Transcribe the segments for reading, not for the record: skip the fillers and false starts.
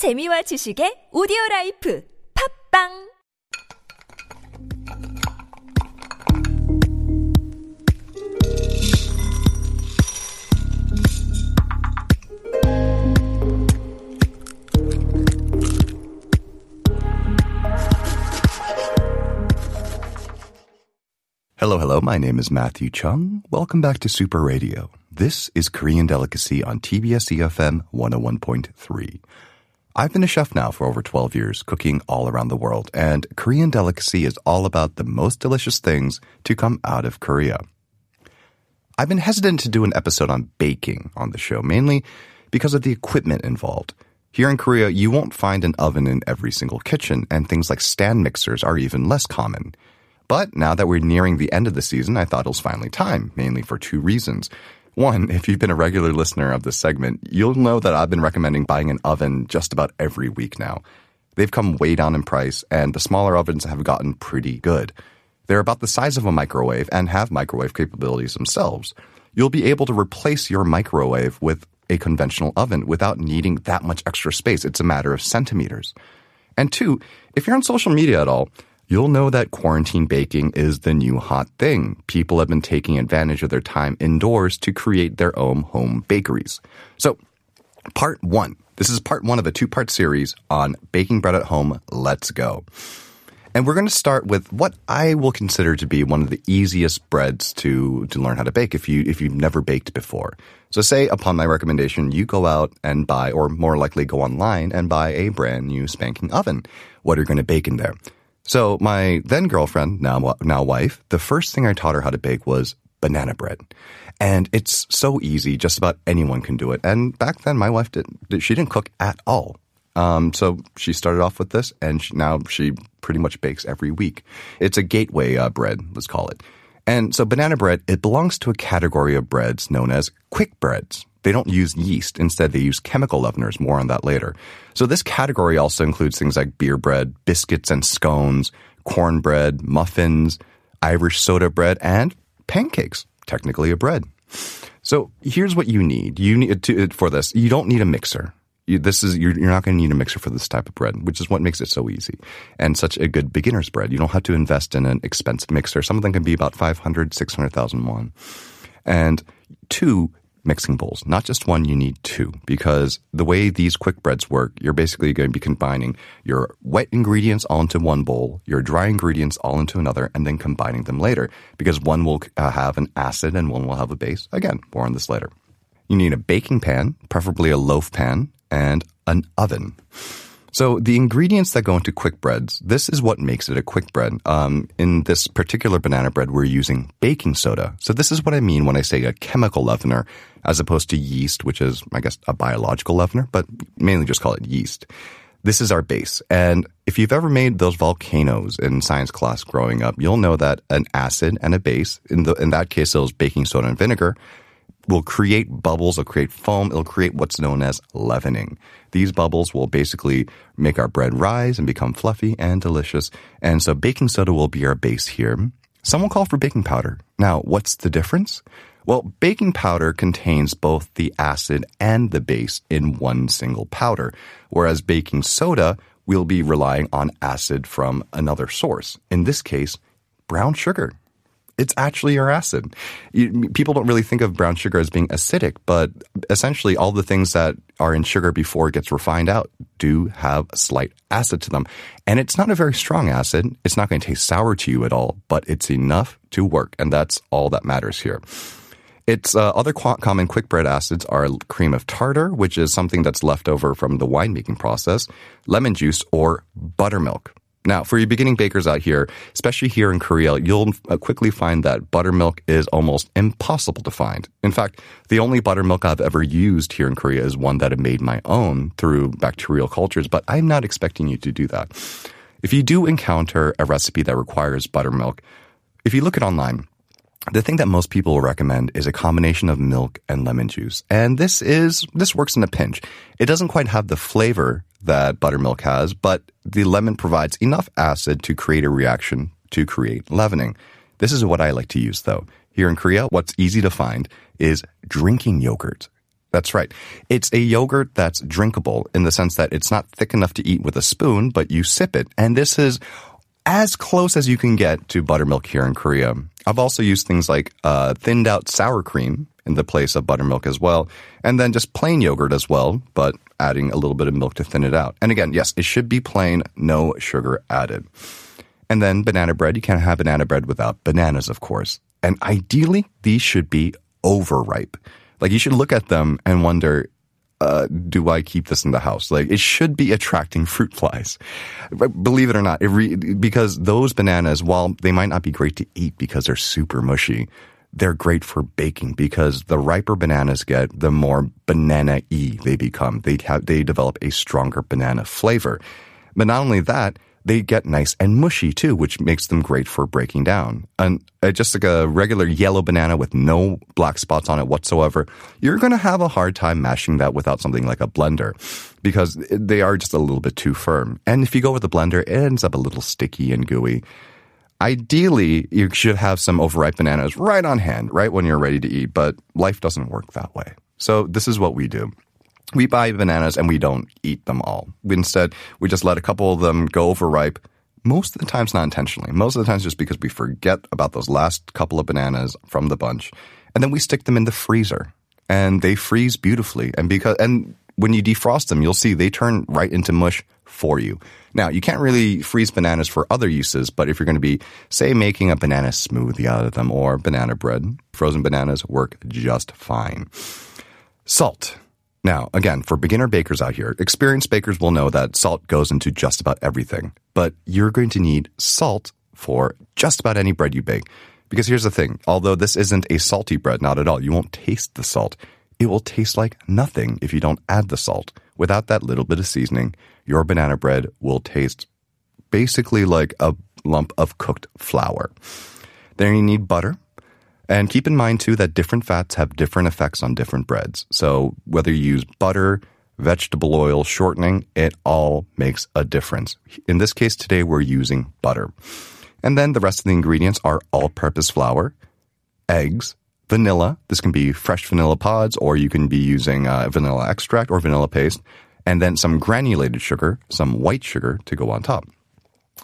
재미와 지식의 오디오라이프 팝빵 Hello, hello. My name is Matthew Chung. Welcome back to Super Radio. This is Korean Delicacy on TBS EFM 101.3. I've been a chef now for over 12 years, cooking all around the world, and Korean Delicacy is all about the most delicious things to come out of Korea. I've been hesitant to do an episode on baking on the show, mainly because of the equipment involved. Here in Korea, you won't find an oven in every single kitchen, and things like stand mixers are even less common. But now that we're nearing the end of the season, I thought it was finally time, mainly for two reasons. One, if you've been a regular listener of this segment, you'll know that I've been recommending buying an oven just about every week now. They've come way down in price, and the smaller ovens have gotten pretty good. They're about the size of a microwave and have microwave capabilities themselves. You'll be able to replace your microwave with a conventional oven without needing that much extra space. It's a matter of centimeters. And two, if you're on social media at all, you'll know that quarantine baking is the new hot thing. People have been taking advantage of their time indoors to create their own home bakeries. So, part one. This is part one of a two-part series on baking bread at home. Let's go. And we're going to start with what I will consider to be one of the easiest breads to learn how to bake if you've never baked before. So say, upon my recommendation, you go out and buy, or more likely go online and buy a brand new spanking oven. What are you going to bake in there? So my then-girlfriend, now wife, the first thing I taught her how to bake was banana bread. And it's so easy, just about anyone can do it. And back then, my wife didn't cook at all. So she started off with this, and now she pretty much bakes every week. It's a gateway bread, let's call it. And so banana bread, it belongs to a category of breads known as quick breads. They don't use yeast. Instead, they use chemical leaveners. More on that later. So this category also includes things like beer bread, biscuits and scones, cornbread, muffins, Irish soda bread, and pancakes, technically a bread. So here's what you need. For this, you don't need a mixer. You're not going to need a mixer for this type of bread, which is what makes it so easy and such a good beginner's bread. You don't have to invest in an expensive mixer. Some of them can be about 500, 600,000 won. And two mixing bowls. Not just one, you need two, because the way these quick breads work, you're basically going to be combining your wet ingredients all into one bowl, your dry ingredients all into another, and then combining them later, because one will have an acid and one will have a base. Again, more on this later. You need a baking pan, preferably a loaf pan, and an oven. So the ingredients that go into quick breads, this is what makes it a quick bread. In this particular banana bread, we're using baking soda. So this is what I mean when I say a chemical leavener, as opposed to yeast, which is, I guess, a biological leavener, but mainly just call it yeast. This is our base. And if you've ever made those volcanoes in science class growing up, you'll know that an acid and a base, in that case, it was baking soda and vinegar, will create bubbles, it'll create foam, it'll create what's known as leavening. These bubbles will basically make our bread rise and become fluffy and delicious. And so baking soda will be our base here. Some will call for baking powder. Now, what's the difference? Well, baking powder contains both the acid and the base in one single powder, whereas baking soda will be relying on acid from another source. In this case, brown sugar. It's actually our acid. People don't really think of brown sugar as being acidic, but essentially all the things that are in sugar before it gets refined out do have a slight acid to them. And it's not a very strong acid. It's not going to taste sour to you at all, but it's enough to work. And that's all that matters here. It's other common quick bread acids are cream of tartar, which is something that's left over from the winemaking process, lemon juice, or buttermilk. Now, for you beginning bakers out here, especially here in Korea, you'll quickly find that buttermilk is almost impossible to find. In fact, the only buttermilk I've ever used here in Korea is one that I made my own through bacterial cultures, but I'm not expecting you to do that. If you do encounter a recipe that requires buttermilk, if you look it online, the thing that most people will recommend is a combination of milk and lemon juice. And this works in a pinch. It doesn't quite have the flavor that buttermilk has, but the lemon provides enough acid to create a reaction to create leavening. This is what I like to use, though. Here in Korea, what's easy to find is drinking yogurt. That's right. It's a yogurt that's drinkable in the sense that it's not thick enough to eat with a spoon, but you sip it. And this is as close as you can get to buttermilk here in Korea. I've also used things like thinned out sour cream in the place of buttermilk as well, and then just plain yogurt as well, but adding a little bit of milk to thin it out. And again, yes, it should be plain, no sugar added. And then banana bread. You can't have banana bread without bananas, of course. And ideally, these should be overripe. Like, you should look at them and wonder, do I keep this in the house? Like, it should be attracting fruit flies. Believe it or not, because those bananas, while they might not be great to eat because they're super mushy, they're great for baking because the riper bananas get, the more banana-y they become. They develop a stronger banana flavor. But not only that, they get nice and mushy too, which makes them great for breaking down. And just like a regular yellow banana with no black spots on it whatsoever, you're going to have a hard time mashing that without something like a blender because they are just a little bit too firm. And if you go with a blender, it ends up a little sticky and gooey. Ideally, you should have some overripe bananas right on hand, right when you're ready to eat, but life doesn't work that way. So this is what we do. We buy bananas and we don't eat them all. Instead, we just let a couple of them go overripe, most of the times not intentionally. Most of the times just because we forget about those last couple of bananas from the bunch. And then we stick them in the freezer. And they freeze beautifully. And when you defrost them, you'll see they turn right into mush for you. Now, you can't really freeze bananas for other uses, but if you're going to be, say, making a banana smoothie out of them or banana bread, frozen bananas work just fine. Salt. Now, again, for beginner bakers out here, experienced bakers will know that salt goes into just about everything. But you're going to need salt for just about any bread you bake. Because here's the thing, although this isn't a salty bread, not at all, you won't taste the salt. It will taste like nothing if you don't add the salt. Without that little bit of seasoning, your banana bread will taste basically like a lump of cooked flour. Then you need butter. And keep in mind, too, that different fats have different effects on different breads. So whether you use butter, vegetable oil, shortening, it all makes a difference. In this case today, we're using butter. And then the rest of the ingredients are all-purpose flour, eggs, vanilla. This can be fresh vanilla pods, or you can be using vanilla extract or vanilla paste. And then some granulated sugar, some white sugar to go on top.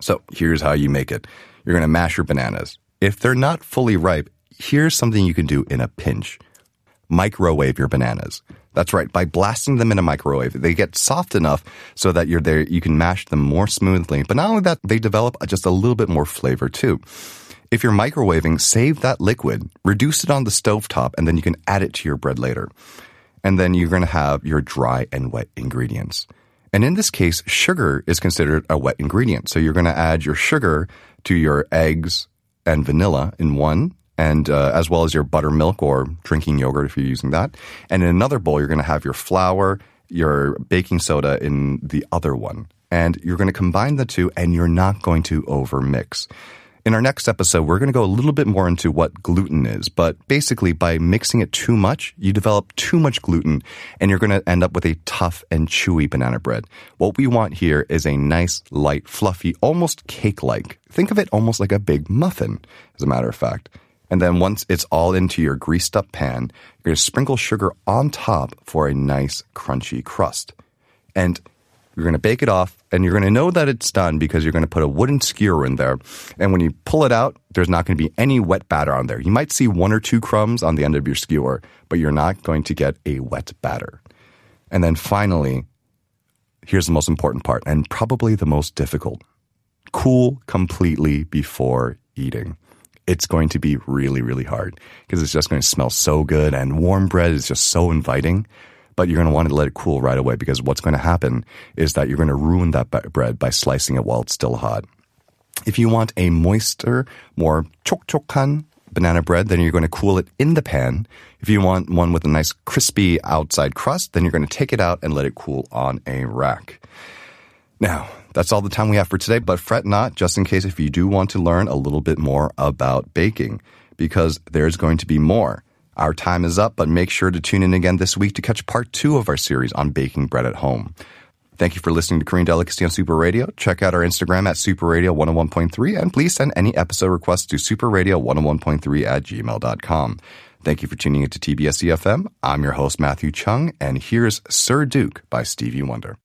So here's how you make it. You're going to mash your bananas. If they're not fully ripe, here's something you can do in a pinch. Microwave your bananas. That's right. By blasting them in a microwave, they get soft enough so that you can mash them more smoothly. But not only that, they develop just a little bit more flavor too. If you're microwaving, save that liquid, reduce it on the stovetop, and then you can add it to your bread later. And then you're going to have your dry and wet ingredients. And in this case, sugar is considered a wet ingredient. So you're going to add your sugar to your eggs and vanilla in one, and as well as your buttermilk or drinking yogurt if you're using that. And in another bowl, you're going to have your flour, your baking soda in the other one. And you're going to combine the two, and you're not going to overmix. In our next episode, we're going to go a little bit more into what gluten is. But basically, by mixing it too much, you develop too much gluten, and you're going to end up with a tough and chewy banana bread. What we want here is a nice, light, fluffy, almost cake-like. Think of it almost like a big muffin, as a matter of fact. And then once it's all into your greased-up pan, you're going to sprinkle sugar on top for a nice, crunchy crust. And you're going to bake it off, and you're going to know that it's done because you're going to put a wooden skewer in there. And when you pull it out, there's not going to be any wet batter on there. You might see one or two crumbs on the end of your skewer, but you're not going to get a wet batter. And then finally, here's the most important part, and probably the most difficult. Cool completely before eating. It's going to be really, really hard because it's just going to smell so good, and warm bread is just so inviting, but you're going to want to let it cool right away because what's going to happen is that you're going to ruin that bread by slicing it while it's still hot. If you want a moister, more chok-chokhan banana bread, then you're going to cool it in the pan. If you want one with a nice crispy outside crust, then you're going to take it out and let it cool on a rack. Now, that's all the time we have for today, but fret not, just in case if you do want to learn a little bit more about baking, because there's going to be more. Our time is up, but make sure to tune in again this week to catch part 2 of our series on baking bread at home. Thank you for listening to Korean Delicacy on Super Radio. Check out our Instagram at Super Radio 101.3, and please send any episode requests to superradio101.3@gmail.com. Thank you for tuning in to TBS EFM. I'm your host, Matthew Chung, and here's Sir Duke by Stevie Wonder.